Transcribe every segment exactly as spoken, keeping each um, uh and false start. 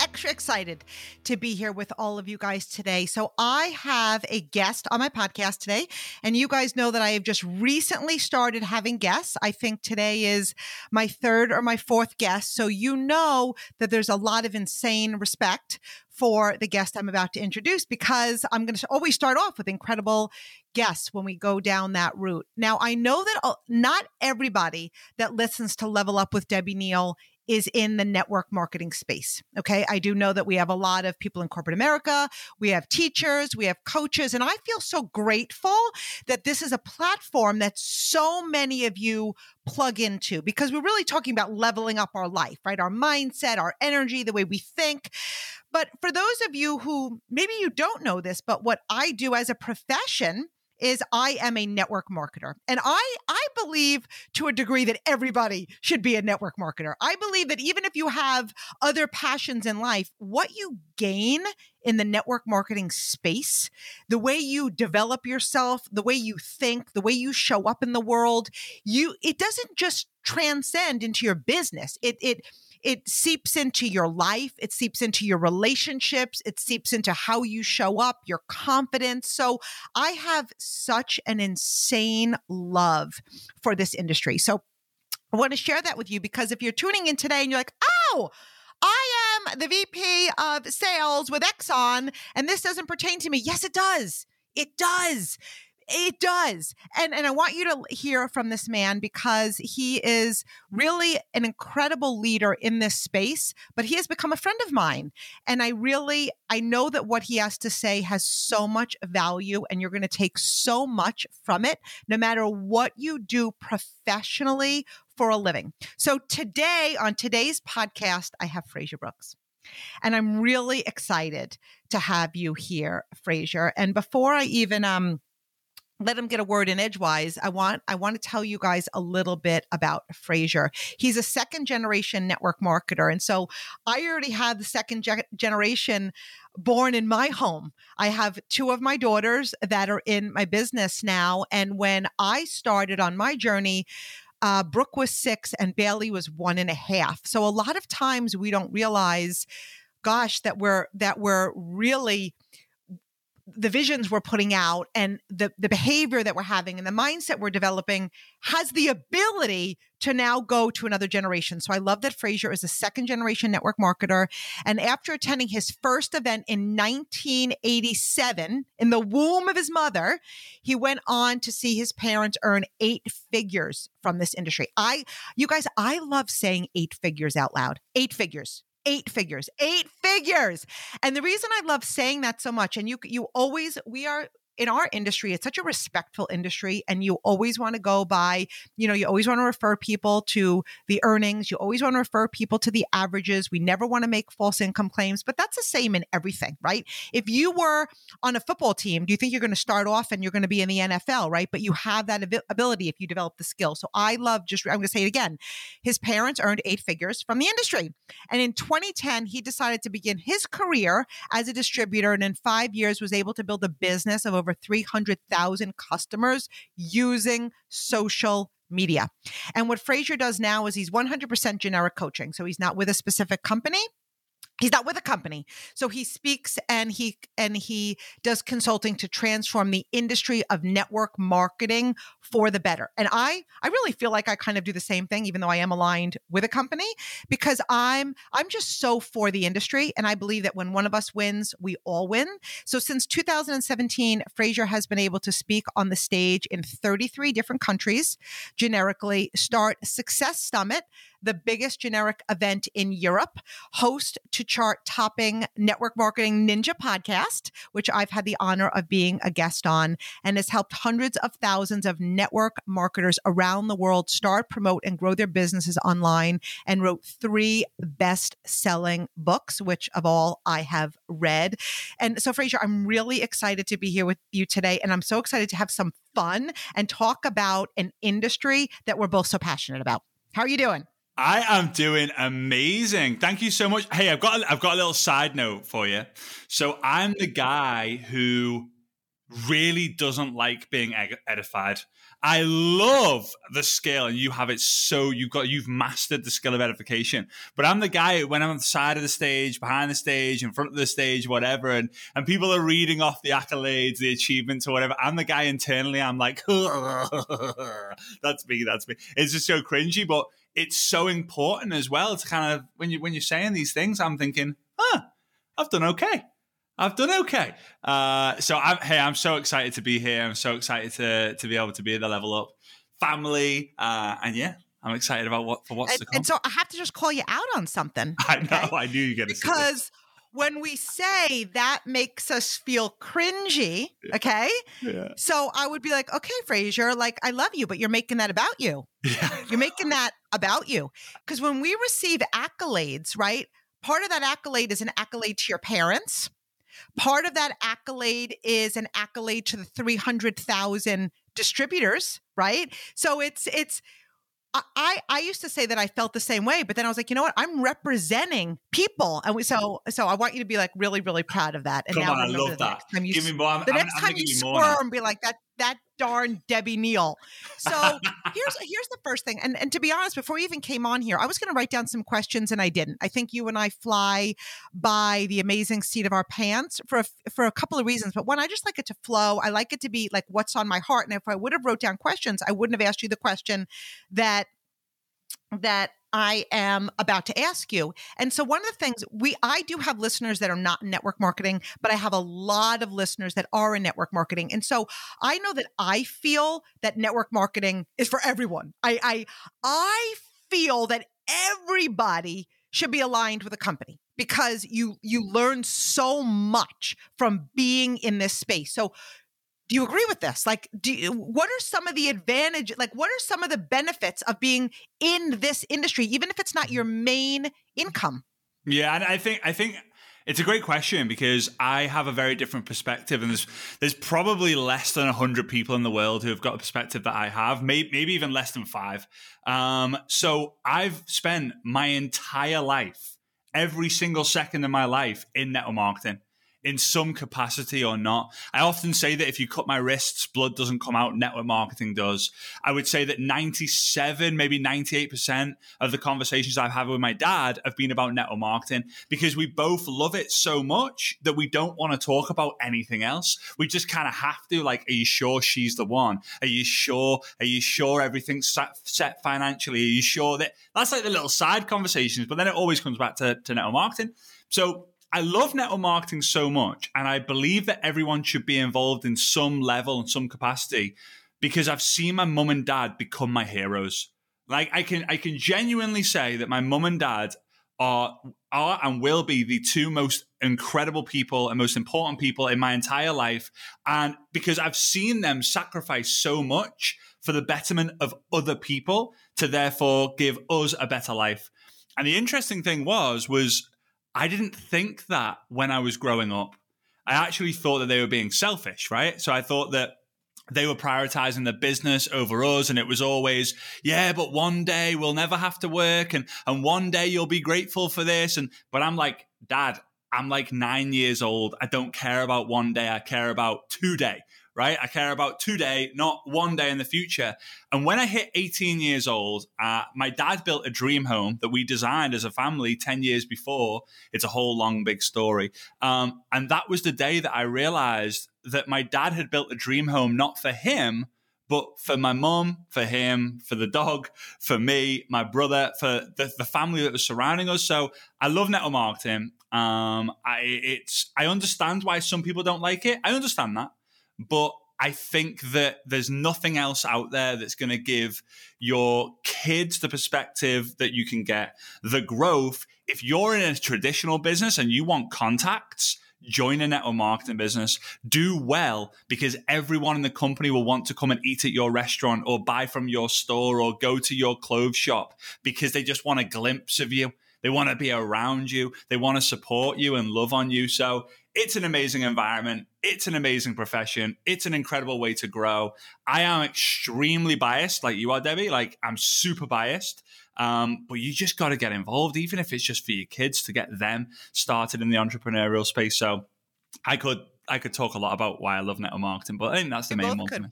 extra excited to be here with all of you guys today. So I have a guest on my podcast today, and you guys know that I have just recently started having guests. I think today is my third or my fourth guest. So you know that there's a lot of insane respect for the guest I'm about to introduce, because I'm going to always start off with incredible guests when we go down that route. Now, I know that not everybody that listens to Level Up with Debbie Neal is in the network marketing space. Okay. I do know that we have a lot of people in corporate America. We have teachers, we have coaches, and I feel so grateful that this is a platform that so many of you plug into, because we're really talking about leveling up our life, right? Our mindset, our energy, the way we think. But for those of you who maybe you don't know this, but what I do as a profession is I am a network marketer. And I, I believe to a degree that everybody should be a network marketer. I believe that even if you have other passions in life, what you gain in the network marketing space, the way you develop yourself, the way you think, the way you show up in the world, you, it doesn't just transcend into your business. It, it, It seeps into your life. It seeps into your relationships. It seeps into how you show up, your confidence. So I have such an insane love for this industry. So I want to share that with you, because if you're tuning in today and you're like, oh, I am the V P of sales with Exxon and this doesn't pertain to me. Yes, it does. It does. It does. And and I want you to hear from this man, because he is really an incredible leader in this space, but he has become a friend of mine. And I really, I know that what he has to say has so much value, and you're going to take so much from it, no matter what you do professionally for a living. So today, on today's podcast, I have Frazer Brookes. And I'm really excited to have you here, Frazer. And before I even, um, let him get a word in edgewise, I want I want to tell you guys a little bit about Frazer. He's a second generation network marketer. And so I already have the second ge- generation born in my home. I have two of my daughters that are in my business now. And when I started on my journey, Uh, Brooke was six and Bailey was one and a half. So a lot of times we don't realize, gosh, that we're that we're really the visions we're putting out and the, the behavior that we're having and the mindset we're developing has the ability to now go to another generation. So I love that Frazer is a second generation network marketer. And after attending his first event in nineteen eighty-seven in the womb of his mother, he went on to see his parents earn eight figures from this industry. I, you guys, I love saying eight figures out loud, eight figures. Eight figures, eight figures. And the reason I love saying that so much, and you you always, we are in our industry, it's such a respectful industry, and you always want to go by, you know, you always want to refer people to the earnings. You always want to refer people to the averages. We never want to make false income claims, but that's the same in everything, right? If you were on a football team, do you think you're going to start off and you're going to be in the N F L, right? But you have that ab- ability if you develop the skill. So I love just, I'm going to say it again. His parents earned eight figures from the industry. And in twenty ten, he decided to begin his career as a distributor, and in five years was able to build a business of over three hundred thousand customers using social media. And what Frazer does now is he's one hundred percent generic coaching. So he's not with a specific company. He's not with a company. So he speaks and he and he does consulting to transform the industry of network marketing for the better. And I I really feel like I kind of do the same thing, even though I am aligned with a company, because I'm I'm just so for the industry. And I believe that when one of us wins, we all win. So since two thousand seventeen, Frazer has been able to speak on the stage in thirty-three different countries generically, start Success Summit, the biggest generic event in Europe, host to chart-topping Network Marketing Ninja Podcast, which I've had the honor of being a guest on, and has helped hundreds of thousands of network marketers around the world start, promote, and grow their businesses online, and wrote three best-selling books, which of all I have read. And so, Frazer, I'm really excited to be here with you today, and I'm so excited to have some fun and talk about an industry that we're both so passionate about. How are you doing? I am doing amazing. Thank you so much. Hey, I've got a, I've got a little side note for you. So I'm the guy who really doesn't like being edified. I love the skill, and you have it so you've got you've mastered the skill of edification. But I'm the guy who, when I'm on the side of the stage, behind the stage, in front of the stage, whatever, and and people are reading off the accolades, the achievements, or whatever. I'm the guy internally. I'm like, that's me, that's me. It's just so cringy, but it's so important as well to kind of when you when you're saying these things, I'm thinking, huh, I've done okay. I've done okay. Uh, so, I'm, hey, I'm so excited to be here. I'm so excited to to be able to be at the Level Up family. Uh, and yeah, I'm excited about what for what's and, to come. And so I have to just call you out on something. I okay? know. I knew you were going to say this. Because when we say that makes us feel cringy, okay? Yeah. So I would be like, okay, Frazer, like, I love you, but you're making that about you. Yeah. You're making that about you. Because when we receive accolades, right, part of that accolade is an accolade to your parents. Part of that accolade is an accolade to the three hundred thousand distributors, right? So it's, it's, I, I used to say that I felt the same way, but then I was like, you know what? I'm representing people. And we, so, so I want you to be like really, really proud of that. And Come now on, I love that. The next time you, give me more. The next I'm, time I'm you squirm, be like that, that darn Debbie Neal. So here's, here's the first thing. And, and to be honest, before we even came on here, I was going to write down some questions and I didn't. I think you and I fly by the amazing seat of our pants for a, for a couple of reasons. But one, I just like it to flow. I like it to be like what's on my heart. And if I would have wrote down questions, I wouldn't have asked you the question that, that I am about to ask you. And so one of the things we, I do have listeners that are not in network marketing, but I have a lot of listeners that are in network marketing. And so I know that I feel that network marketing is for everyone. I, I, I feel that everybody should be aligned with a company because you, you learn so much from being in this space. So do you agree with this? Like, do you, what are some of the advantages, like what are some of the benefits of being in this industry, even if it's not your main income? Yeah, and I think I think it's a great question because I have a very different perspective, and there's there's probably less than one hundred people in the world who have got a perspective that I have, maybe, maybe even less than five. Um, so I've spent my entire life, every single second of my life in network marketing, in some capacity or not. I often say that if you cut my wrists, blood doesn't come out, network marketing does. I would say that ninety-seven, maybe ninety-eight percent of the conversations I've had with my dad have been about network marketing because we both love it so much that we don't want to talk about anything else. We just kind of have to, like, are you sure she's the one? Are you sure? Are you sure everything's set financially? Are you sure that? That's like the little side conversations, but then it always comes back to, to network marketing. So I love network marketing so much, and I believe that everyone should be involved in some level and some capacity because I've seen my mum and dad become my heroes. Like I can I can genuinely say that my mum and dad are are and will be the two most incredible people and most important people in my entire life, and because I've seen them sacrifice so much for the betterment of other people to therefore give us a better life. And the interesting thing was was I didn't think that when I was growing up. I actually thought that they were being selfish, right? So I thought that they were prioritizing the business over us. And it was always, yeah, but one day we'll never have to work. And, and one day you'll be grateful for this. And, but I'm like, Dad, I'm like nine years old. I don't care about one day. I care about today, right? I care about today, not one day in the future. And when I hit eighteen years old, uh, my dad built a dream home that we designed as a family ten years before. It's a whole long, big story. Um, and that was the day that I realized that my dad had built a dream home, not for him, but for my mum, for him, for the dog, for me, my brother, for the, the family that was surrounding us. So I love network marketing. Um, I, it's, I understand why some people don't like it. I understand that. But I think that there's nothing else out there that's going to give your kids the perspective that you can get. The growth, if you're in a traditional business and you want contacts, join a network marketing business, do well, because everyone in the company will want to come and eat at your restaurant or buy from your store or go to your clothes shop because they just want a glimpse of you. They want to be around you. They want to support you and love on you. So it's an amazing environment. It's an amazing profession. It's an incredible way to grow. I am extremely biased, like you are, Debbie. Like, I'm super biased. Um, but you just got to get involved, even if it's just for your kids, to get them started in the entrepreneurial space. So I could I could talk a lot about why I love network marketing, but I think that's the main one for me.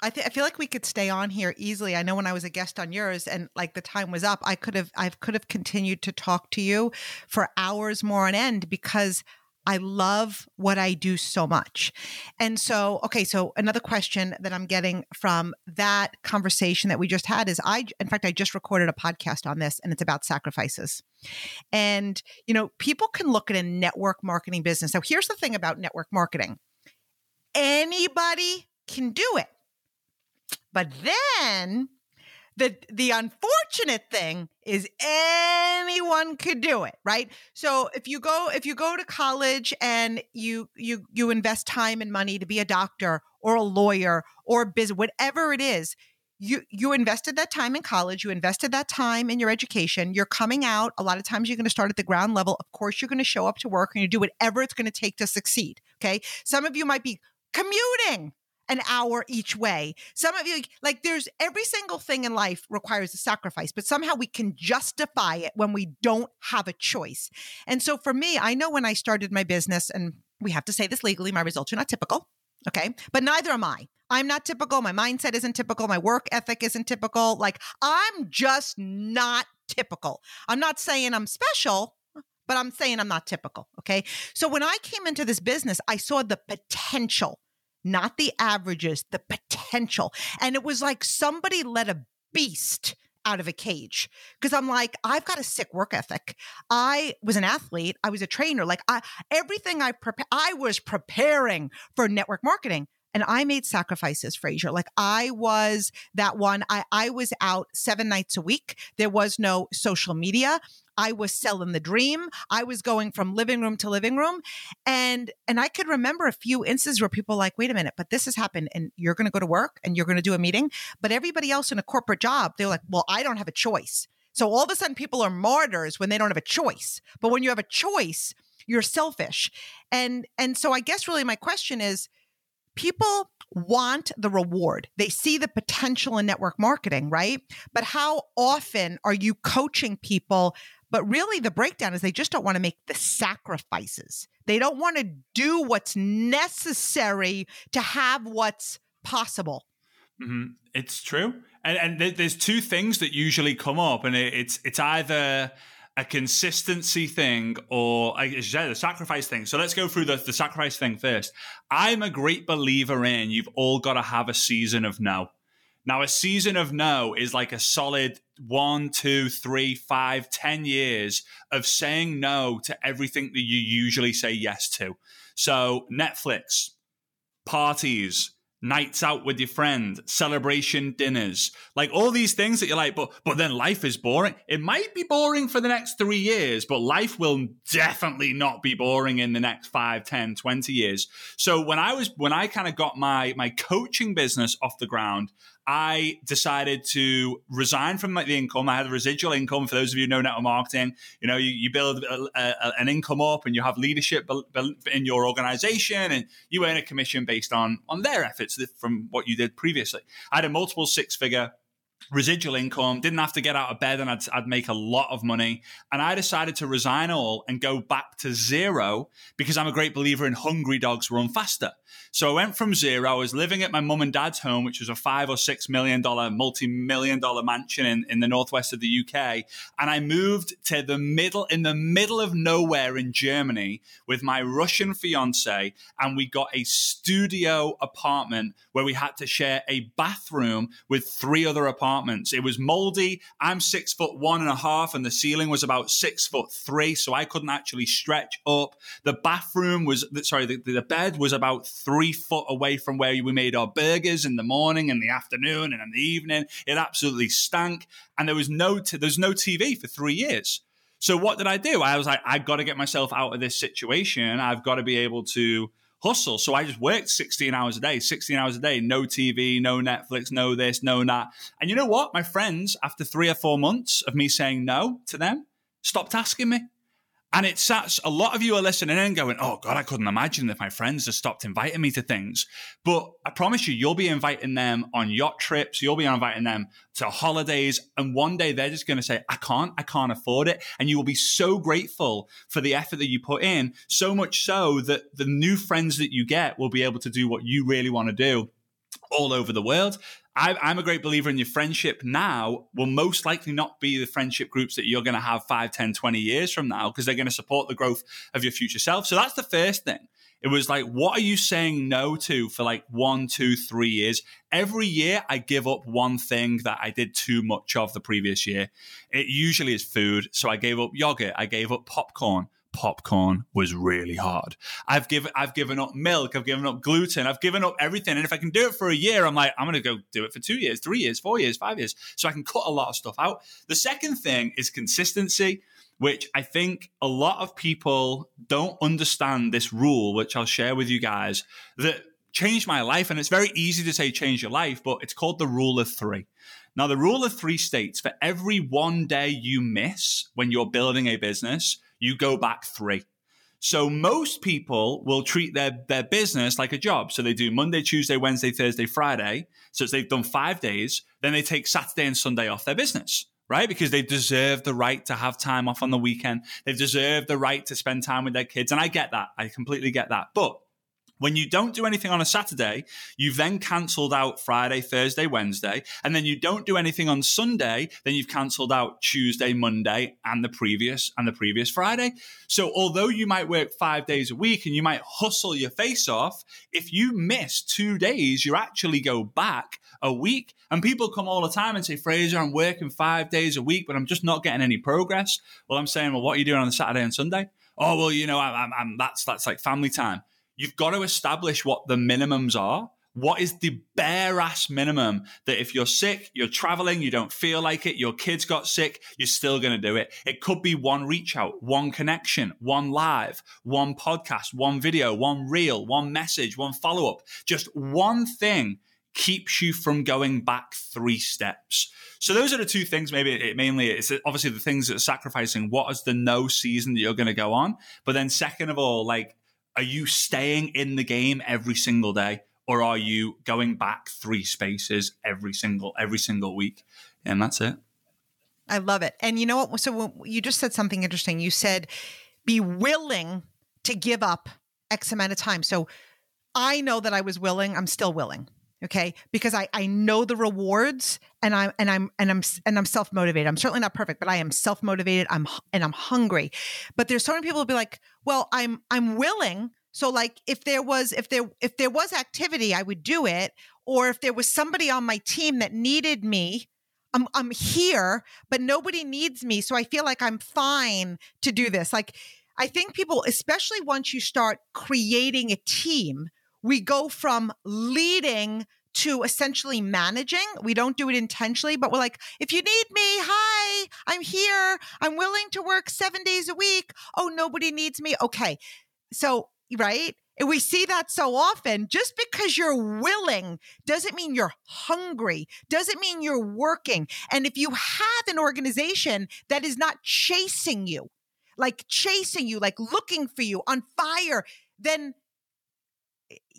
I, th- I feel like we could stay on here easily. I know when I was a guest on yours and like the time was up, I could have I could have continued to talk to you for hours more on end because I love what I do so much. And so, okay, so another question that I'm getting from that conversation that we just had is I, in fact, I just recorded a podcast on this and it's about sacrifices. And, you know, people can look at a network marketing business. So here's the thing about network marketing. Anybody can do it. But then the the unfortunate thing is anyone could do it, right? So if you go if you go to college and you you you invest time and money to be a doctor or a lawyer or a business, whatever it is, you you invested that time in college, you invested that time in your education, you're coming out, a lot of times you're going to start at the ground level. Of course, you're going to show up to work and you do whatever it's going to take to succeed, okay? Some of you might be commuting an hour each way. Some of you, like there's every single thing in life requires a sacrifice, but somehow we can justify it when we don't have a choice. And so for me, I know when I started my business, and we have to say this legally, my results are not typical. Okay. But neither am I. I'm not typical. My mindset isn't typical. My work ethic isn't typical. Like I'm just not typical. I'm not saying I'm special, but I'm saying I'm not typical. Okay. So when I came into this business, I saw the potential, not the averages, the potential. And it was like somebody let a beast out of a cage. Because I'm like, I've got a sick work ethic. I was an athlete. I was a trainer. Like I, everything I prepa- I was preparing for network marketing. And I made sacrifices, Frazer. Like I was that one. I, I was out seven nights a week. There was no social media. I was selling the dream. I was going from living room to living room. And and I could remember a few instances where people were like, wait a minute, but this has happened and you're going to go to work and you're going to do a meeting. But everybody else in a corporate job, they're like, well, I don't have a choice. So all of a sudden people are martyrs when they don't have a choice. But when you have a choice, you're selfish. And and so I guess really my question is, people want the reward. They see the potential in network marketing, right? But how often are you coaching people? But really the breakdown is they just don't want to make the sacrifices. They don't want to do what's necessary to have what's possible. Mm-hmm. It's true. And, and there's two things that usually come up, and it's it's either a consistency thing or I said, the sacrifice thing. So let's go through the, the sacrifice thing first. I'm a great believer in you've all got to have a season of no. Now, a season of no is like a solid one, two, three, five, ten years of saying no to everything that you usually say yes to. So Netflix, parties, nights out with your friend, celebration dinners, like all these things that you're like, but but then life is boring. It might be boring for the next three years, but life will definitely not be boring in the next five, ten, twenty years. So when I was when I kind of got my my coaching business off the ground, I decided to resign from the income. I had a residual income. For those of you who know network marketing, you know, you, you build a, a, an income up and you have leadership in your organization and you earn a commission based on, on their efforts from what you did previously. I had a multiple six-figure residual income, didn't have to get out of bed, and I'd, I'd make a lot of money. And I decided to resign all and go back to zero because I'm a great believer in hungry dogs run faster. So I went from zero. I was living at my mum and dad's home, which was a five or six million dollar, multi-million dollar mansion in, in the northwest of the U K. And I moved to the middle, in the middle of nowhere in Germany with my Russian fiance. And we got a studio apartment where we had to share a bathroom with three other apartments. apartments. It was moldy. I'm six foot one and a half, and the ceiling was about six foot three, so I couldn't actually stretch up. The bathroom was, sorry, the, the bed was about three foot away from where we made our burgers in the morning and the afternoon and in the evening. It absolutely stank, and there was no t- there's no T V for three years. So what did I do? I was like, I've got to get myself out of this situation. I've got to be able to hustle. So I just worked sixteen hours a day, sixteen hours a day, no T V, no Netflix, no this, no that. And you know what? My friends, after three or four months of me saying no to them, stopped asking me. And it sat, a lot of you are listening in going, oh God, I couldn't imagine if my friends had stopped inviting me to things. But I promise you, you'll be inviting them on yacht trips. You'll be inviting them to holidays. And one day they're just going to say, I can't, I can't afford it. And you will be so grateful for the effort that you put in, so much so that the new friends that you get will be able to do what you really want to do all over the world. I, I'm a great believer in your friendship now will most likely not be the friendship groups that you're going to have five, ten, twenty years from now, because they're going to support the growth of your future self. So that's the first thing. It was like, what are you saying no to for like one, two, three years? Every year I give up one thing that I did too much of the previous year. It usually is food. So I gave up yogurt. I gave up popcorn. Popcorn was really hard. I've given I've given up milk. I've given up gluten. I've given up everything. And if I can do it for a year, I'm like, I'm going to go do it for two years, three years, four years, five years. So I can cut a lot of stuff out. The second thing is consistency, which I think a lot of people don't understand this rule, which I'll share with you guys, that changed my life. And it's very easy to say change your life, but it's called the rule of three. Now, the rule of three states for every one day you miss when you're building a business, you go back three. So most people will treat their, their business like a job. So they do Monday, Tuesday, Wednesday, Thursday, Friday. So they've done five days. Then they take Saturday and Sunday off their business, right? Because they deserve the right to have time off on the weekend. They deserve the right to spend time with their kids. And I get that. I completely get that. But when you don't do anything on a Saturday, you've then canceled out Friday, Thursday, Wednesday, and then you don't do anything on Sunday, then you've canceled out Tuesday, Monday, and the previous and the previous Friday. So although you might work five days a week and you might hustle your face off, if you miss two days, you actually go back a week. And people come all the time and say, Frazer, I'm working five days a week, but I'm just not getting any progress. Well, I'm saying, well, what are you doing on the Saturday and Sunday? Oh, well, you know, I'm, I'm that's that's like family time. You've got to establish what the minimums are. What is the bare ass minimum that if you're sick, you're traveling, you don't feel like it, your kids got sick, you're still going to do it. It could be one reach out, one connection, one live, one podcast, one video, one reel, one message, one follow up. Just one thing keeps you from going back three steps. So those are the two things. Maybe it mainly it's obviously the things that are sacrificing. What is the no season that you're going to go on? But then second of all, like, are you staying in the game every single day, or are you going back three spaces every single every single week? And that's it. I love it. And you know what? So you just said something interesting. You said, be willing to give up X amount of time. So I know that I was willing. I'm still willing. Okay. Because I, I know the rewards and I'm, and I'm, and I'm, and I'm self-motivated. I'm certainly not perfect, but I am self-motivated. I'm, and I'm hungry, but there's so many people who'll be like, well, I'm, I'm willing. So like, if there was, if there, if there was activity, I would do it. Or if there was somebody on my team that needed me, I'm, I'm here, but nobody needs me. So I feel like I'm fine to do this. Like, I think people, especially once you start creating a team, we go from leading to essentially managing. We don't do it intentionally, but we're like, if you need me, hi, I'm here. I'm willing to work seven days a week. Oh, nobody needs me. Okay. So, right? And we see that so often. Just because you're willing doesn't mean you're hungry, doesn't mean you're working. And if you have an organization that is not chasing you, like chasing you, like looking for you on fire, then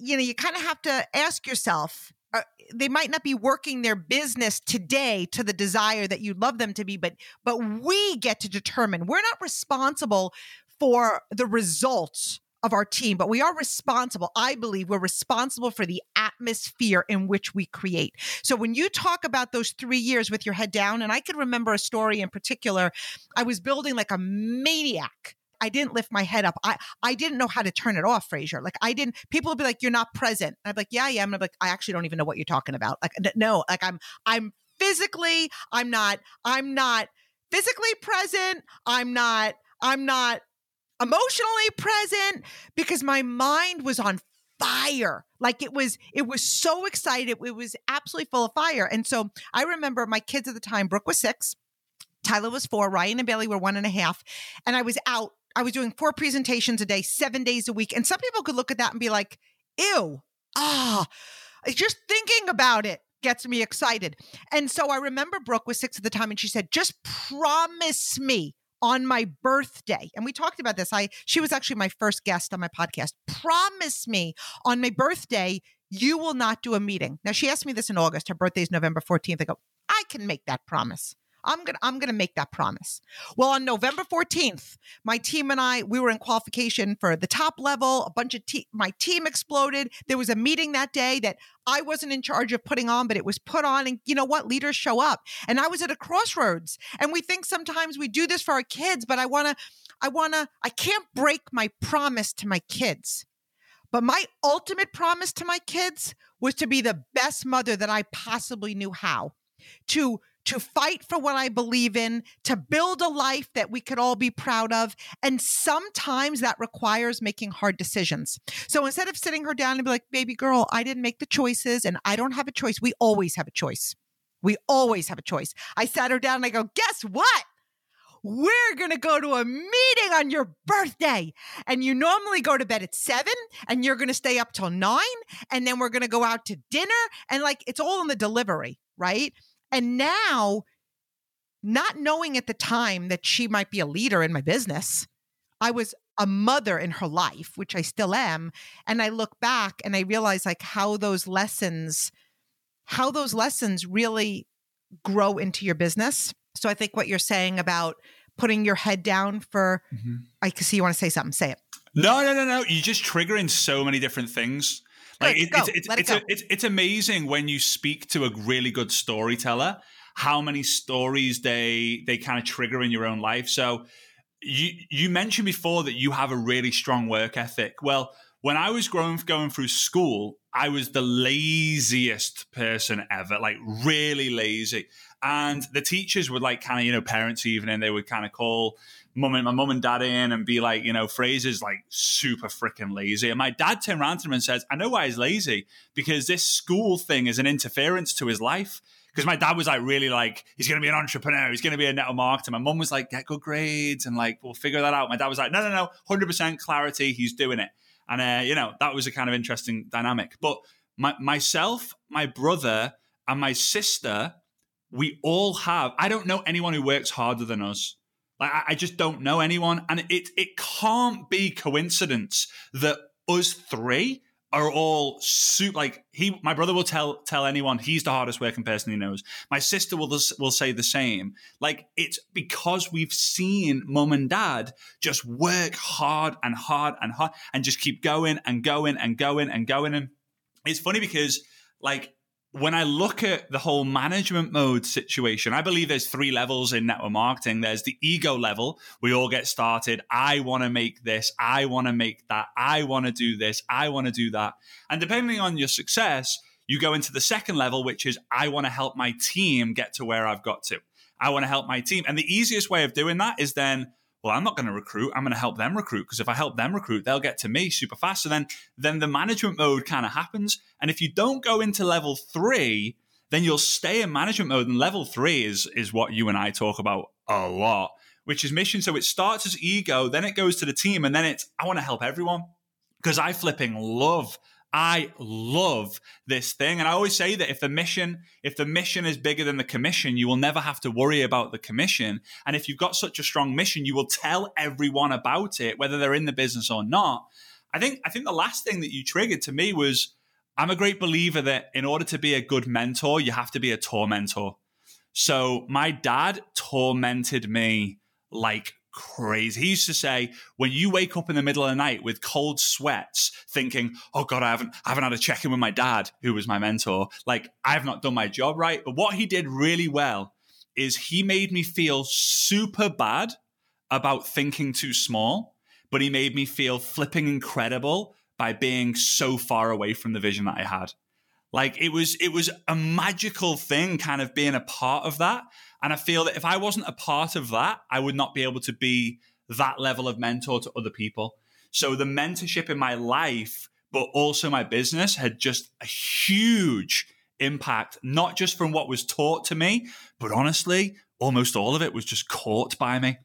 you know, you kind of have to ask yourself, uh, they might not be working their business today to the desire that you love them to be, but but we get to determine. We're not responsible for the results of our team, but we are responsible. I believe we're responsible for the atmosphere in which we create. So when you talk about those three years with your head down, and I can remember a story in particular, I was building like a maniac. I didn't lift my head up. I, I didn't know how to turn it off, Frazer. Like I didn't, people would be like, you're not present. And I'd be like, yeah, yeah. And I'm like, I actually don't even know what you're talking about. Like, no, like I'm, I'm physically, I'm not, I'm not physically present. I'm not, I'm not emotionally present because my mind was on fire. Like it was, it was so excited. It was absolutely full of fire. And so I remember my kids at the time, Brooke was six, Tyler was four, Ryan and Bailey were one and a half. And I was out, I was doing four presentations a day, seven days a week. And some people could look at that and be like, ew, ah, oh, just thinking about it gets me excited. And so I remember Brooke was six at the time and she said, just promise me on my birthday. And we talked about this. I, she was actually my first guest on my podcast. Promise me on my birthday, you will not do a meeting. Now she asked me this in August. Her birthday is November fourteenth. I go, I can make that promise. I'm going to, I'm going to make that promise. Well, on November fourteenth, my team and I, we were in qualification for the top level. A bunch of te- my team exploded. There was a meeting that day that I wasn't in charge of putting on, but it was put on. And you know what? Leaders show up. And I was at a crossroads. And we think sometimes we do this for our kids, but I want to, I want to, I can't break my promise to my kids. But my ultimate promise to my kids was to be the best mother that I possibly knew how, to to fight for what I believe in, to build a life that we could all be proud of. And sometimes that requires making hard decisions. So instead of sitting her down and be like, baby girl, I didn't make the choices and I don't have a choice. We always have a choice. We always have a choice. I sat her down and I go, guess what? We're going to go to a meeting on your birthday. And you normally go to bed at seven and you're going to stay up till nine. And then we're going to go out to dinner. And like, it's all in the delivery, right? And now, not knowing at the time that she might be a leader in my business, I was a mother in her life, which I still am. And I look back and I realize like how those lessons, how those lessons really grow into your business. So I think what you're saying about putting your head down for, mm-hmm. I see you want to say something, say it. No, no, no, no. You're just triggering so many different things. Like it, it's it's it's, it a, it's it's amazing when you speak to a really good storyteller, how many stories they they kind of trigger in your own life. So you you mentioned before that you have a really strong work ethic. Well, when I was growing going through school, I was the laziest person ever, like really lazy. And the teachers would like kind of, you know, parents evening, they would kind of call mum and my mum and dad in and be like, you know, Frazer's like super freaking lazy. And my dad turned around to him and says, I know why he's lazy, because this school thing is an interference to his life. Because my dad was like, really like, he's going to be an entrepreneur. He's going to be a network marketer. My mum was like, get good grades and like, we'll figure that out. My dad was like, no, no, no, one hundred percent clarity. He's doing it. And, uh, you know, that was a kind of interesting dynamic. But my, myself, my brother and my sister, we all have, I don't know anyone who works harder than us. Like I, I just don't know anyone. And it it can't be coincidence that us three are all super, like he, my brother will tell tell anyone he's the hardest working person he knows. My sister will will say the same. Like it's because we've seen mum and dad just work hard and hard and hard and just keep going and going and going and going. And it's funny because like, when I look at the whole management mode situation, I believe there's three levels in network marketing. There's the ego level. We all get started. I want to make this. I want to make that. I want to do this. I want to do that. And depending on your success, you go into the second level, which is I want to help my team get to where I've got to. I want to help my team. And the easiest way of doing that is then, well, I'm not going to recruit. I'm going to help them recruit, because if I help them recruit, they'll get to me super fast. So then, then the management mode kind of happens. And if you don't go into level three, then you'll stay in management mode. And level three is is what you and I talk about a lot, which is mission. So it starts as ego, then it goes to the team, and then it's I want to help everyone because I flipping love. I love this thing. And I always say that if the mission, if the mission is bigger than the commission, you will never have to worry about the commission. And if you've got such a strong mission, you will tell everyone about it, whether they're in the business or not. I think, I think the last thing that you triggered to me was I'm a great believer that in order to be a good mentor, you have to be a tormentor. So my dad tormented me like crazy. He used to say, when you wake up in the middle of the night with cold sweats thinking, oh God, I haven't, I haven't had a check-in with my dad, who was my mentor. Like I've not done my job right. But what he did really well is he made me feel super bad about thinking too small, but he made me feel flipping incredible by being so far away from the vision that I had. Like it was, it was a magical thing kind of being a part of that. And I feel that if I wasn't a part of that, I would not be able to be that level of mentor to other people. So the mentorship in my life, but also my business, had just a huge impact, not just from what was taught to me, but honestly, almost all of it was just caught by me.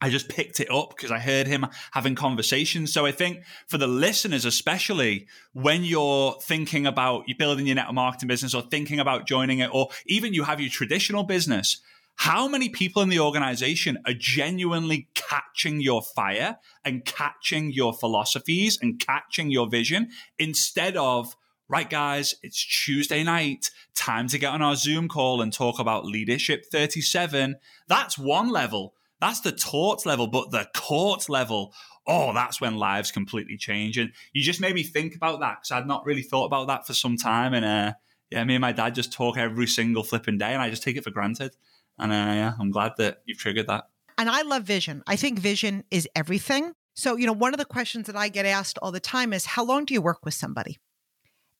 I just picked it up because I heard him having conversations. So I think for the listeners, especially when you're thinking about you're building your network marketing business or thinking about joining it, or even you have your traditional business, how many people in the organization are genuinely catching your fire and catching your philosophies and catching your vision instead of, right, guys, it's Tuesday night, time to get on our Zoom call and talk about leadership thirty-seven. That's one level. That's the taught level, but the caught level, oh, that's when lives completely change. And you just made me think about that because I'd not really thought about that for some time. And uh, yeah, me and my dad just talk every single flipping day and I just take it for granted. And uh, yeah, I'm glad that you've triggered that. And I love vision. I think vision is everything. So, you know, one of the questions that I get asked all the time is, how long do you work with somebody?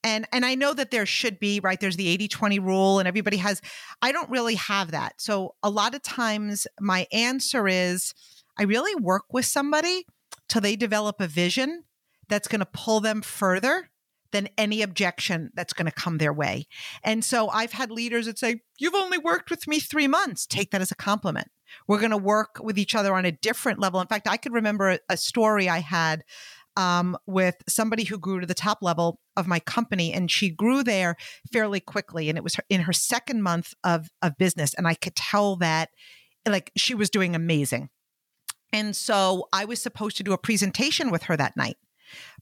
And and I know that there should be, right, there's the eighty twenty rule and everybody has, I don't really have that. So a lot of times my answer is, I really work with somebody till they develop a vision that's going to pull them further than any objection that's going to come their way. And so I've had leaders that say, you've only worked with me three months. Take that as a compliment. We're going to work with each other on a different level. In fact, I could remember a, a story I had Um, with somebody who grew to the top level of my company, and she grew there fairly quickly. And it was her, in her second month of, of business. And I could tell that like she was doing amazing. And so I was supposed to do a presentation with her that night,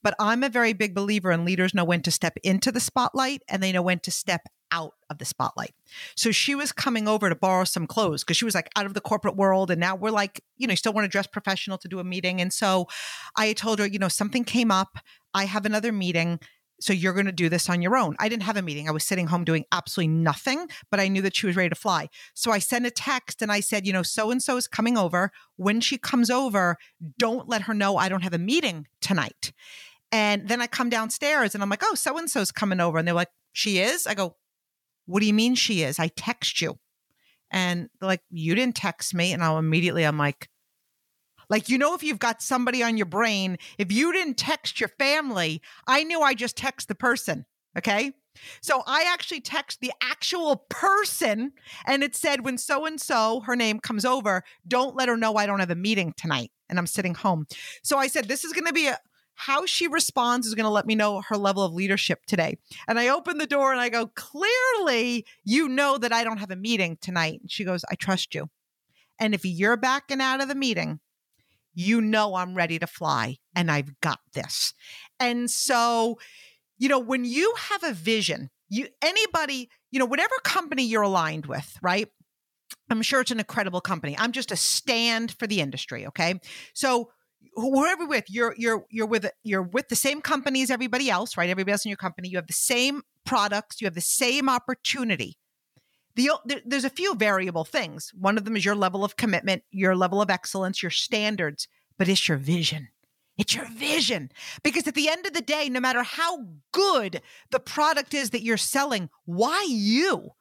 but I'm a very big believer in leaders know when to step into the spotlight and they know when to step out of the spotlight. So she was coming over to borrow some clothes because she was like out of the corporate world. And now we're like, you know, you still want to dress professional to do a meeting. And so I told her, you know, something came up. I have another meeting. So you're going to do this on your own. I didn't have a meeting. I was sitting home doing absolutely nothing, but I knew that she was ready to fly. So I sent a text and I said, you know, so-and-so is coming over. When she comes over, don't let her know I don't have a meeting tonight. And then I come downstairs and I'm like, oh, so-and-so is coming over. And they're like, she is? I go, what do you mean she is? I text you. And they're like, you didn't text me. And I'll immediately, I'm like, like, you know, if you've got somebody on your brain, if you didn't text your family, I knew I just text the person. Okay. So I actually text the actual person and it said, when so-and-so, her name, comes over, don't let her know I don't have a meeting tonight and I'm sitting home. So I said, this is going to be a, how she responds is going to let me know her level of leadership today. And I open the door and I go, clearly, you know that I don't have a meeting tonight. And she goes, I trust you. And if you're backing out of the meeting, you know I'm ready to fly and I've got this. And so, you know, when you have a vision, you anybody, you know, whatever company you're aligned with, right? I'm sure it's an incredible company. I'm just a stand for the industry, okay? So whoever with you're you're you're with you're with the same company as everybody else, right? Everybody else in your company, you have the same products, you have the same opportunity. The, there's a few variable things. One of them is your level of commitment, your level of excellence, your standards, but it's your vision. It's your vision. Because at the end of the day, no matter how good the product is that you're selling, why you?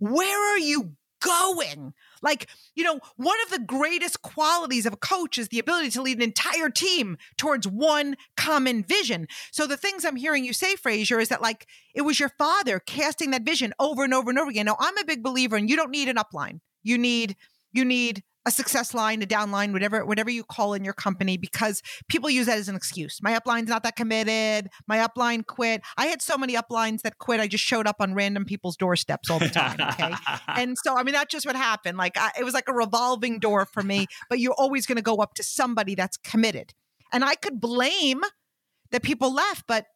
Where are you going? Like, you know, one of the greatest qualities of a coach is the ability to lead an entire team towards one common vision. So the things I'm hearing you say, Frazer, is that like, it was your father casting that vision over and over and over again. Now, I'm a big believer in you don't need an upline. You need, you need a success line, a downline, whatever, whatever you call in your company, because people use that as an excuse. My upline's not that committed. My upline quit. I had so many uplines that quit. I just showed up on random people's doorsteps all the time. Okay. And so, I mean, that's just what happened. Like I, it was like a revolving door for me, but you're always going to go up to somebody that's committed. And I could blame that people left, but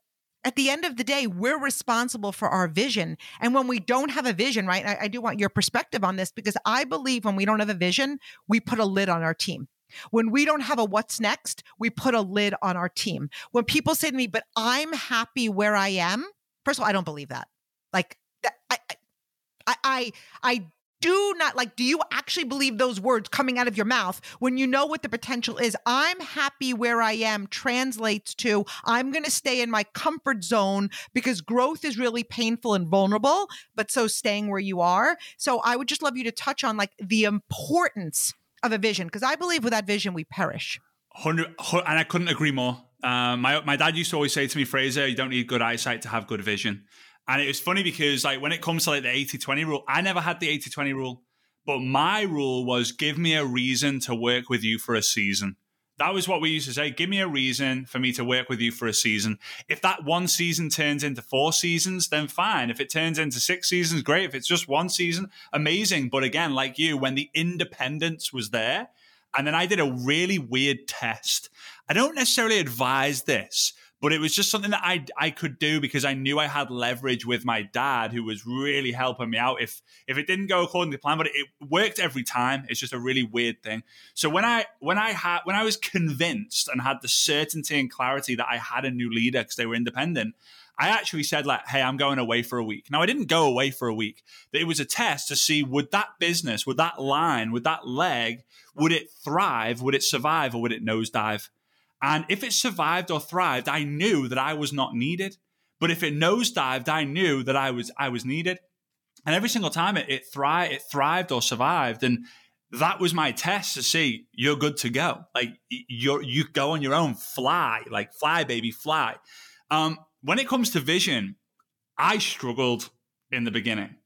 at the end of the day, we're responsible for our vision. And when we don't have a vision, right, I, I do want your perspective on this because I believe when we don't have a vision, we put a lid on our team. When we don't have a what's next, we put a lid on our team. When people say to me, but I'm happy where I am. First of all, I don't believe that. Like that, I, I, I, I do not, like, do you actually believe those words coming out of your mouth when you know what the potential is? I'm happy where I am translates to I'm going to stay in my comfort zone because growth is really painful and vulnerable, but so staying where you are. So I would just love you to touch on like the importance of a vision, because I believe without vision, we perish. one hundred, and I couldn't agree more. Um, my, my dad used to always say to me, Frazer, you don't need good eyesight to have good vision. And it was funny because like when it comes to like the eighty-twenty rule, I never had the eighty-twenty rule, but my rule was give me a reason to work with you for a season. That was what we used to say. Give me a reason for me to work with you for a season. If that one season turns into four seasons, then fine. If it turns into six seasons, great. If it's just one season, amazing. But again, like you, when the independence was there, and then I did a really weird test. I don't necessarily advise this, but it was just something that I I could do because I knew I had leverage with my dad, who was really helping me out. If if it didn't go according to plan, but it worked every time. It's just a really weird thing. So when I when I had when I was convinced and had the certainty and clarity that I had a new leader because they were independent, I actually said like, hey, I'm going away for a week. Now I didn't go away for a week, but it was a test to see would that business, would that line, would that leg, would it thrive, would it survive, or would it nosedive? And if it survived or thrived, I knew that I was not needed. But if it nosedived, I knew that I was I was needed. And every single time it, it thrived, it thrived or survived. And that was my test to see you're good to go. Like you you go on your own, fly, like fly, baby, fly. Um, when it comes to vision, I struggled in the beginning.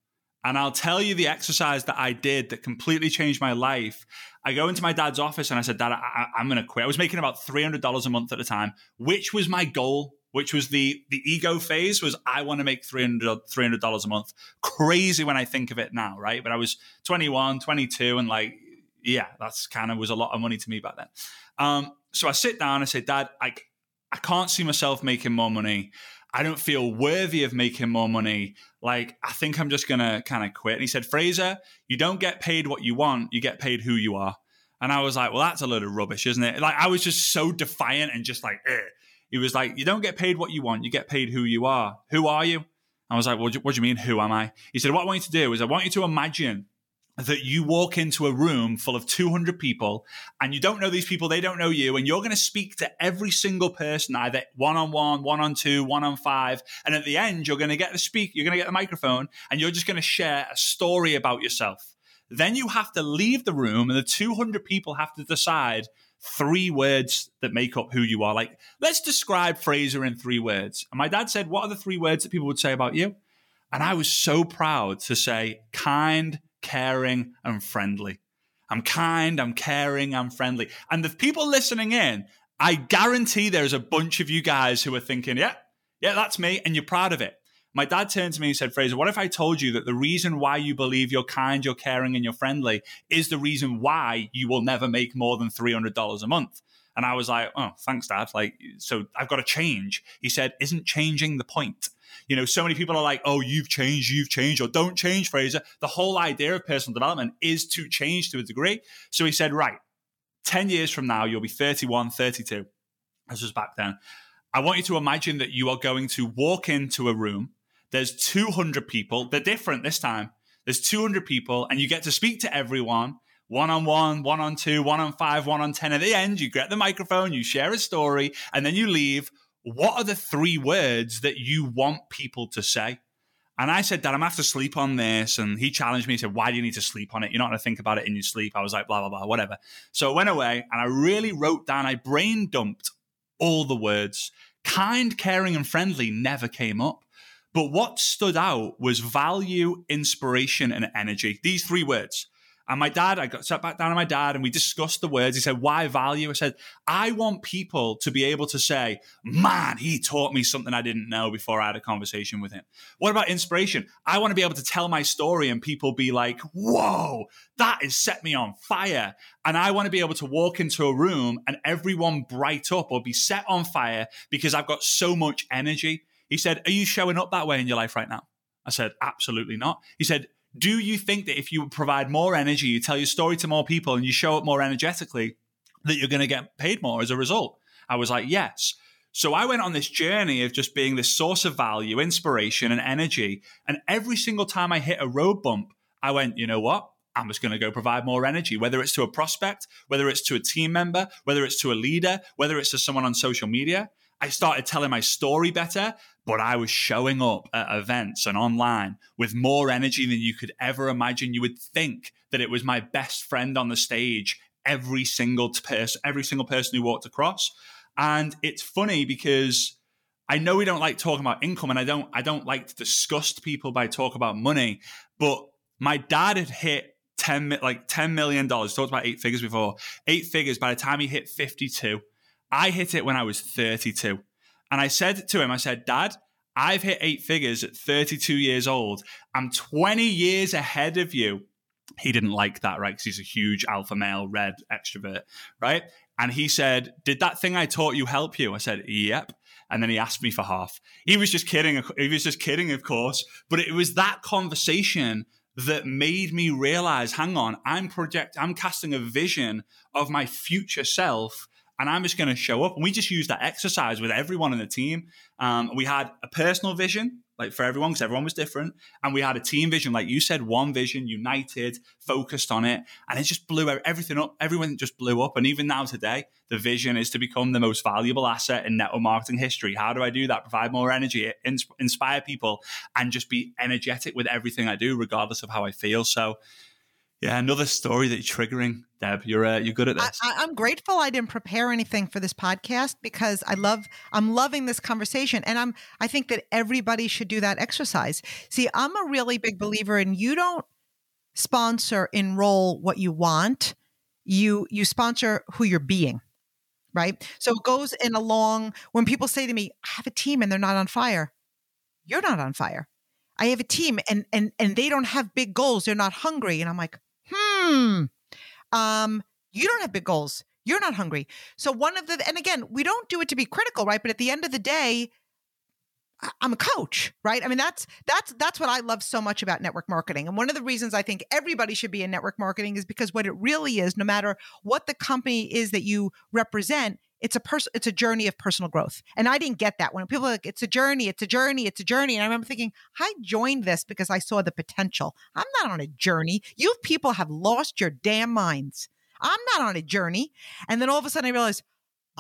And I'll tell you the exercise that I did that completely changed my life. I go into my dad's office and I said, Dad, I, I, I'm going to quit. I was making about three hundred dollars a month at the time, which was my goal, which was the the ego phase was I want to make three hundred dollars a month. Crazy when I think of it now, right? But I was twenty-one, twenty-two, and like, yeah, that's kind of was a lot of money to me back then. Um, so I sit down and I say, Dad, I, I can't see myself making more money. I don't feel worthy of making more money. Like, I think I'm just going to kind of quit. And he said, Frazer, you don't get paid what you want. You get paid who you are. And I was like, well, that's a load of rubbish, isn't it? Like, I was just so defiant and just like, eh. He was like, you don't get paid what you want. You get paid who you are. Who are you? I was like, well, what do you mean? Who am I? He said, what I want you to do is I want you to imagine that you walk into a room full of two hundred people and you don't know these people, they don't know you, and you're going to speak to every single person, either one-on-one, one-on-two, one-on-five, and at the end, you're going to get to speak, you're going to get the microphone, and you're just going to share a story about yourself. Then you have to leave the room, and the two hundred people have to decide three words that make up who you are. Like, let's describe Frazer in three words. And my dad said, what are the three words that people would say about you? And I was so proud to say kind, caring, and friendly. I'm kind, I'm caring, I'm friendly. And the people listening in, I guarantee there's a bunch of you guys who are thinking, yeah, yeah, that's me, and you're proud of it. My dad turned to me and said, Frazer, what if I told you that the reason why you believe you're kind, you're caring, and you're friendly is the reason why you will never make more than three hundred dollars a month? And I was like, oh, thanks, Dad. Like, so I've got to change. He said, isn't changing the point? You know, so many people are like, oh, you've changed, you've changed, or don't change, Frazer. The whole idea of personal development is to change to a degree. So he said, right, ten years from now, you'll be thirty-one, thirty-two. This was back then. I want you to imagine that you are going to walk into a room. There's two hundred people. They're different this time. There's two hundred people, and you get to speak to everyone. One-on-one, one-on-two, one-on-five, one-on-ten. At the end, you get the microphone, you share a story, and then you leave. What are the three words that you want people to say? And I said, Dad, I'm going to have to sleep on this. And he challenged me. He said, why do you need to sleep on it? You're not going to think about it in your sleep. I was like, blah, blah, blah, whatever. So I went away and I really wrote down, I brain dumped all the words. Kind, caring, and friendly never came up. But what stood out was value, inspiration, and energy. These three words. And my dad, I got sat back down with my dad and we discussed the words. He said, why value? I said, I want people to be able to say, man, he taught me something I didn't know before I had a conversation with him. What about inspiration? I want to be able to tell my story and people be like, whoa, that has set me on fire. And I want to be able to walk into a room and everyone bright up or be set on fire because I've got so much energy. He said, are you showing up that way in your life right now? I said, absolutely not. He said, do you think that if you provide more energy, you tell your story to more people and you show up more energetically, that you're going to get paid more as a result? I was like, yes. So I went on this journey of just being this source of value, inspiration, and energy. And every single time I hit a road bump, I went, you know what? I'm just going to go provide more energy, whether it's to a prospect, whether it's to a team member, whether it's to a leader, whether it's to someone on social media. I started telling my story better, but I was showing up at events and online with more energy than you could ever imagine. You would think that it was my best friend on the stage, every single person, every single person who walked across. And it's funny because I know we don't like talking about income, and I don't, I don't like to disgust people by talk about money, but my dad had hit ten, like ten million dollars, talked about eight figures before, eight figures by the time he hit fifty-two. I hit it when I was thirty-two. And I said to him, I said, Dad, I've hit eight figures at thirty-two years old. I'm twenty years ahead of you. He didn't like that, right? Because he's a huge alpha male, red extrovert, right? And he said, did that thing I taught you help you? I said, yep. And then he asked me for half. He was just kidding. He was just kidding, of course. But it was that conversation that made me realize, hang on, I'm project, I'm casting a vision of my future self, and I'm just going to show up. And we just used that exercise with everyone in the team. Um, we had a personal vision, like for everyone, because everyone was different. And we had a team vision, like you said, one vision, united, focused on it. And it just blew everything up. Everyone just blew up. And even now today, the vision is to become the most valuable asset in network marketing history. How do I do that? Provide more energy, inspire people, and just be energetic with everything I do, regardless of how I feel. So yeah, another story that you're triggering, Deb. You're uh, you're good at this. I, I'm grateful I didn't prepare anything for this podcast because I love I'm loving this conversation, and I'm I think that everybody should do that exercise. See, I'm a really big believer in you don't sponsor, enroll what you want. You you sponsor who you're being, right? So it goes in along when people say to me, "I have a team and they're not on fire." You're not on fire. I have a team and and and they don't have big goals. They're not hungry, and I'm like. Hmm. Um, you don't have big goals. You're not hungry. So one of the, and again, we don't do it to be critical, right? But at the end of the day, I'm a coach, right? I mean, that's, that's, that's what I love so much about network marketing. And one of the reasons I think everybody should be in network marketing is because what it really is, no matter what the company is that you represent, it's a person, it's a journey of personal growth. And I didn't get that when people are like, it's a journey, it's a journey, it's a journey. And I remember thinking, I joined this because I saw the potential. I'm not on a journey. You people have lost your damn minds. I'm not on a journey. And then all of a sudden I realized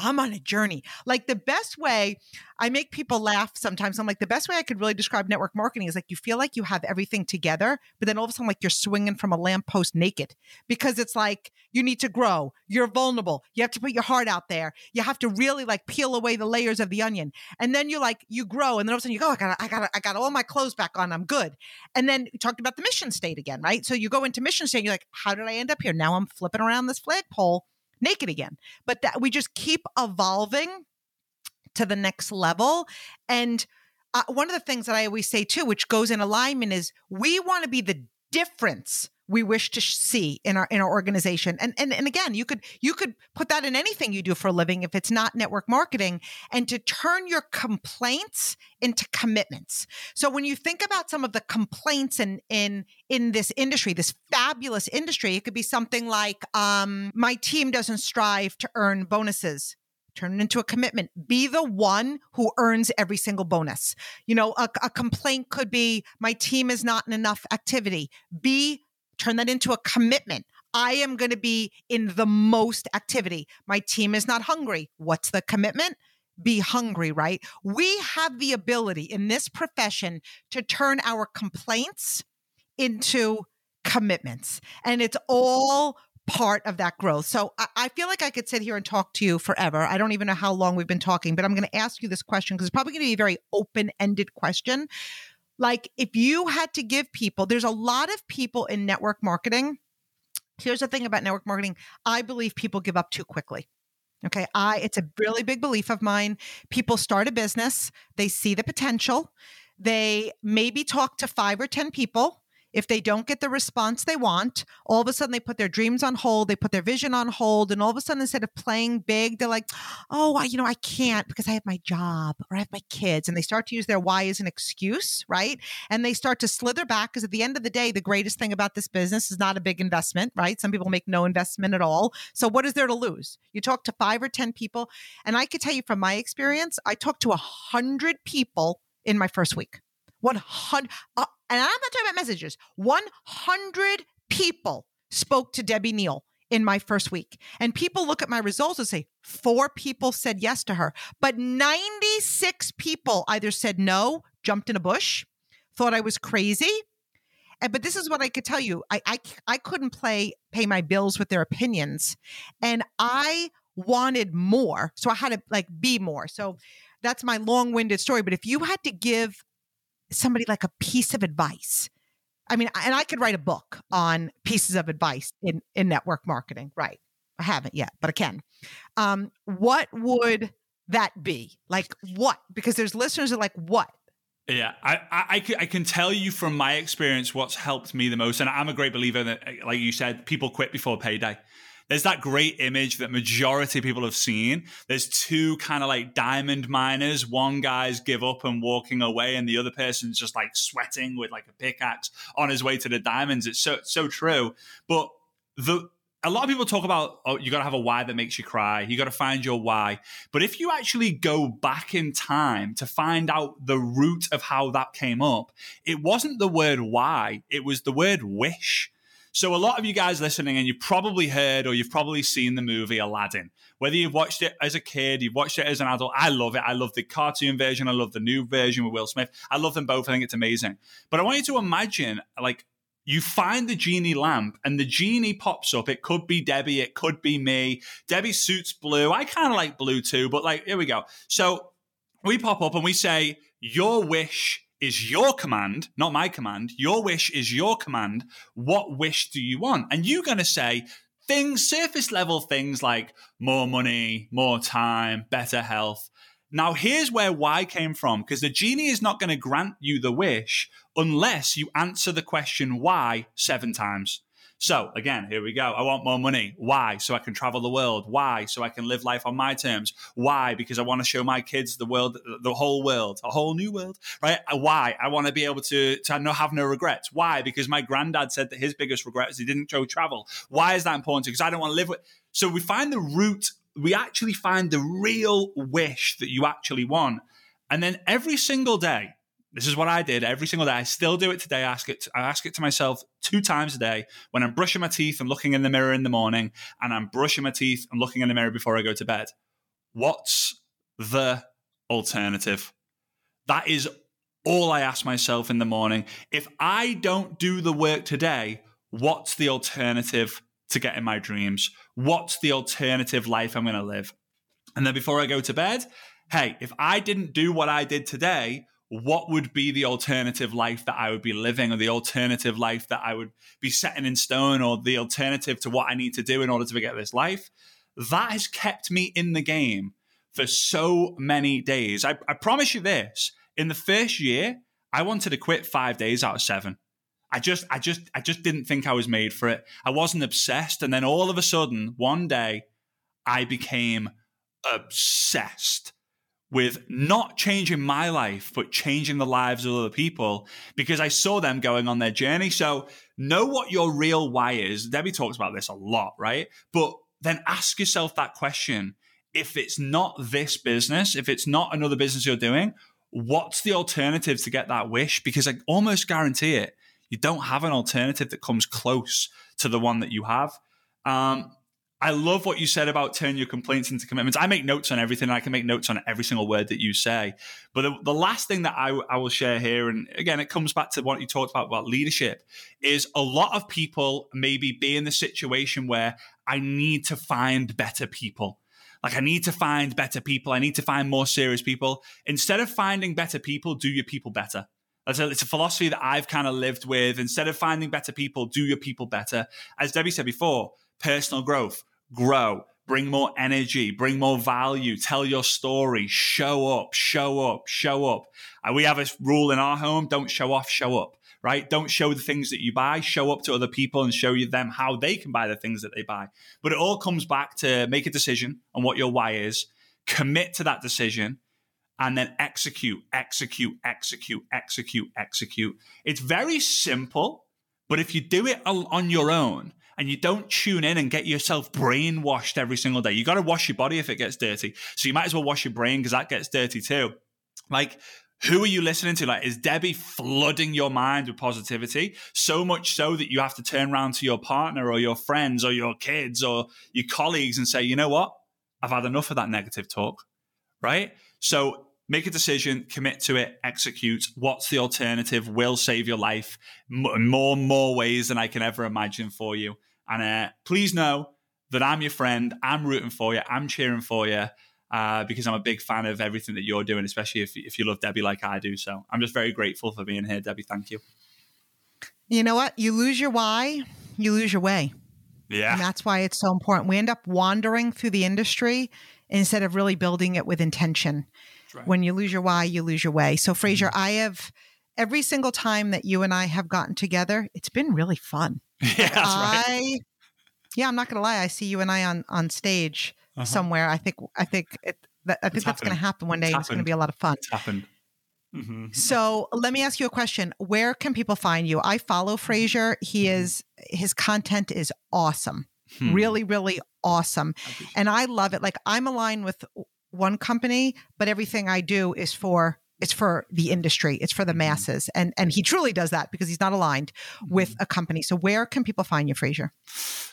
I'm on a journey. Like the best way, I make people laugh sometimes. I'm like, the best way I could really describe network marketing is like, you feel like you have everything together, but then all of a sudden, like you're swinging from a lamppost naked because it's like, you need to grow. You're vulnerable. You have to put your heart out there. You have to really like peel away the layers of the onion. And then you're like, you grow. And then all of a sudden you go, I got, I got, I got all my clothes back on. I'm good. And then we talked about the mission state again, right? So you go into mission state and you're like, how did I end up here? Now I'm flipping around this flagpole naked again. But that we just keep evolving to the next level. And uh, one of the things that I always say too, which goes in alignment, is we want to be the difference we wish to see in our, in our organization. And, and, and again, you could, you could put that in anything you do for a living if it's not network marketing, and to turn your complaints into commitments. So when you think about some of the complaints in, in, in this industry, this fabulous industry, it could be something like, um, my team doesn't strive to earn bonuses. Turn it into a commitment. Be the one who earns every single bonus. You know, a, a complaint could be my team is not in enough activity. Be Turn that into a commitment. I am going to be in the most activity. My team is not hungry. What's the commitment? Be hungry, right? We have the ability in this profession to turn our complaints into commitments. And it's all part of that growth. So I, I feel like I could sit here and talk to you forever. I don't even know how long we've been talking, but I'm going to ask you this question because it's probably going to be a very open-ended question. Like if you had to give people, there's a lot of people in network marketing. Here's the thing about network marketing. I believe people give up too quickly. Okay. I, it's a really big belief of mine. People start a business. They see the potential. They maybe talk to five or ten people. If they don't get the response they want, all of a sudden they put their dreams on hold, they put their vision on hold. And all of a sudden, instead of playing big, they're like, oh, I, you know, I can't because I have my job or I have my kids. And they start to use their why as an excuse, right? And they start to slither back because at the end of the day, the greatest thing about this business is not a big investment, right? Some people make no investment at all. So what is there to lose? You talk to five or ten people. And I could tell you from my experience, I talked to a hundred people in my first week. one hundred, uh, and I'm not talking about messages, one hundred people spoke to Debbie Neal in my first week. And people look at my results and say, four people said yes to her. But ninety-six people either said no, jumped in a bush, thought I was crazy. And, but this is what I could tell you. I, I, I couldn't play, pay my bills with their opinions. And I wanted more. So I had to like be more. So that's my long-winded story. But if you had to give somebody like a piece of advice, I mean, and I could write a book on pieces of advice in, in network marketing. Right. I haven't yet, but I can. Um, what would that be? Like what? Because there's listeners that are like, what? Yeah, I, I, I can tell you from my experience what's helped me the most. And I'm a great believer that, like you said, people quit before payday. There's that great image that majority of people have seen. There's two kind of like diamond miners. One guy's give up and walking away, and the other person's just like sweating with like a pickaxe on his way to the diamonds. It's so so true. But the a lot of people talk about, oh, you got to have a why that makes you cry. You got to find your why. But if you actually go back in time to find out the root of how that came up, it wasn't the word why. It was the word wish. So a lot of you guys listening, and you've probably heard or you've probably seen the movie Aladdin. Whether you've watched it as a kid, you've watched it as an adult, I love it. I love the cartoon version. I love the new version with Will Smith. I love them both. I think it's amazing. But I want you to imagine, like, you find the genie lamp and the genie pops up. It could be Debbie. It could be me. Debbie suits blue. I kind of like blue too, but like, here we go. So we pop up and we say, your wish is your command, not my command. Your wish is your command. What wish do you want? And you're going to say things, surface level things like more money, more time, better health. Now, here's where why came from, because the genie is not going to grant you the wish unless you answer the question why seven times. So again, here we go. I want more money. Why? So I can travel the world. Why? So I can live life on my terms. Why? Because I want to show my kids the world, the whole world, a whole new world, right? Why? I want to be able to, to not have no regrets. Why? Because my granddad said that his biggest regret is he didn't go travel. Why is that important? Because I don't want to live with. So we find the root. We actually find the real wish that you actually want. And then every single day, this is what I did every single day. I still do it today. I ask it, I ask it to myself two times a day when I'm brushing my teeth and looking in the mirror in the morning, and I'm brushing my teeth and looking in the mirror before I go to bed. What's the alternative? That is all I ask myself in the morning. If I don't do the work today, what's the alternative to getting my dreams? What's the alternative life I'm going to live? And then before I go to bed, hey, if I didn't do what I did today, what would be the alternative life that I would be living, or the alternative life that I would be setting in stone, or the alternative to what I need to do in order to get this life? That has kept me in the game for so many days. I, I promise you this, in the first year, I wanted to quit five days out of seven. I just, I just, I just didn't think I was made for it. I wasn't obsessed. And then all of a sudden, one day, I became obsessed with not changing my life, but changing the lives of other people, because I saw them going on their journey. So know what your real why is. Debbie talks about this a lot, right? But then ask yourself that question. If it's not this business, if it's not another business you're doing, what's the alternative to get that wish? Because I almost guarantee it, you don't have an alternative that comes close to the one that you have. Um, I love what you said about turn your complaints into commitments. I make notes on everything. And I can make notes on every single word that you say. But the, the last thing that I, I will share here, and again, it comes back to what you talked about about leadership, is a lot of people maybe be in the situation where I need to find better people. Like I need to find better people. I need to find more serious people. Instead of finding better people, do your people better. So it's a philosophy that I've kind of lived with. Instead of finding better people, do your people better. As Debbie said before, personal growth. Grow, bring more energy, bring more value, tell your story, show up, show up, show up. We have a rule in our home, don't show off, show up, right? Don't show the things that you buy, show up to other people and show them how they can buy the things that they buy. But it all comes back to make a decision on what your why is, commit to that decision, and then execute, execute, execute, execute, execute. It's very simple, but if you do it on your own, and you don't tune in and get yourself brainwashed every single day. You got to wash your body if it gets dirty. So you might as well wash your brain because that gets dirty too. Like Who are you listening to? Like, is Debbie flooding your mind with positivity? So much so that you have to turn around to your partner or your friends or your kids or your colleagues and say, you know what? I've had enough of that negative talk, right? So make a decision, commit to it, execute. What's the alternative? Will save your life in more and more ways than I can ever imagine for you. And uh, please know that I'm your friend. I'm rooting for you. I'm cheering for you. Uh, because I'm a big fan of everything that you're doing, especially if if you love Debbie like I do. So I'm just very grateful for being here, Debbie. Thank you. You know what? You lose your why, you lose your way. Yeah. And that's why it's so important. We end up wandering through the industry instead of really building it with intention. That's right. When you lose your why, you lose your way. So Frazer, mm-hmm. I have, every single time that you and I have gotten together, it's been really fun. Yeah, that's I, right. Yeah, I'm not going to lie. I see you and I on, on stage. Uh-huh. Somewhere, I think. I think. It, that, I think it's that's going to happen one day. It's, it's going to be a lot of fun. It's happened. Mm-hmm. So let me ask you a question. Where can people find you? I follow Frazer. He mm-hmm. is his content is awesome, hmm. really, really awesome, I and I love it. Like I'm aligned with one company, but everything I do is for it's for the industry. It's for the masses, and and he truly does that because he's not aligned mm-hmm. with a company. So where can people find you, Frazer?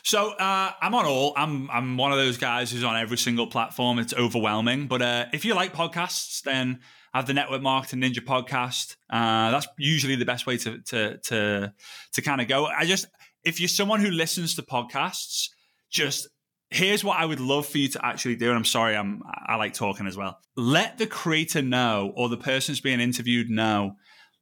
So uh, I'm on all. I'm I'm one of those guys who's on every single platform. It's overwhelming. But uh, if you like podcasts, then I have the Network Marketing Ninja Podcast. Uh, that's usually the best way to to to to kind of go. I just if you're someone who listens to podcasts, just here's what I would love for you to actually do. And I'm sorry, I'm I like talking as well. Let the creator know or the person who's being interviewed know,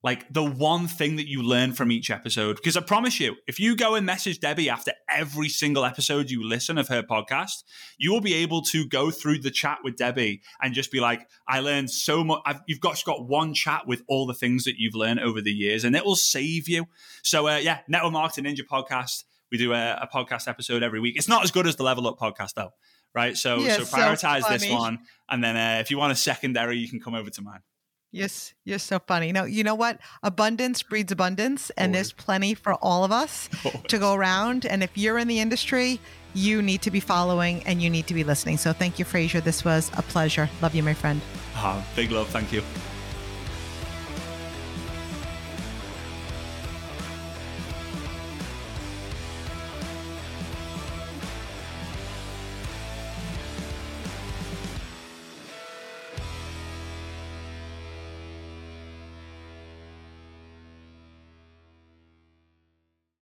like the one thing that you learn from each episode. Because I promise you, if you go and message Debbie after every single episode you listen of her podcast, you will be able to go through the chat with Debbie and just be like, I learned so much. I've, you've got, just got one chat with all the things that you've learned over the years, and it will save you. So uh, yeah, Network Marketing Ninja Podcast. We do a, a podcast episode every week. It's not as good as the Level Up podcast, though, right? So, yes, so prioritize so this one. And then uh, if you want a secondary, you can come over to mine. Yes, you're so funny. Now, you know what? Abundance breeds abundance. And Always. There's plenty for all of us Always. To go around. And if you're in the industry, you need to be following and you need to be listening. So thank you, Frazer. This was a pleasure. Love you, my friend. Oh, big love. Thank you.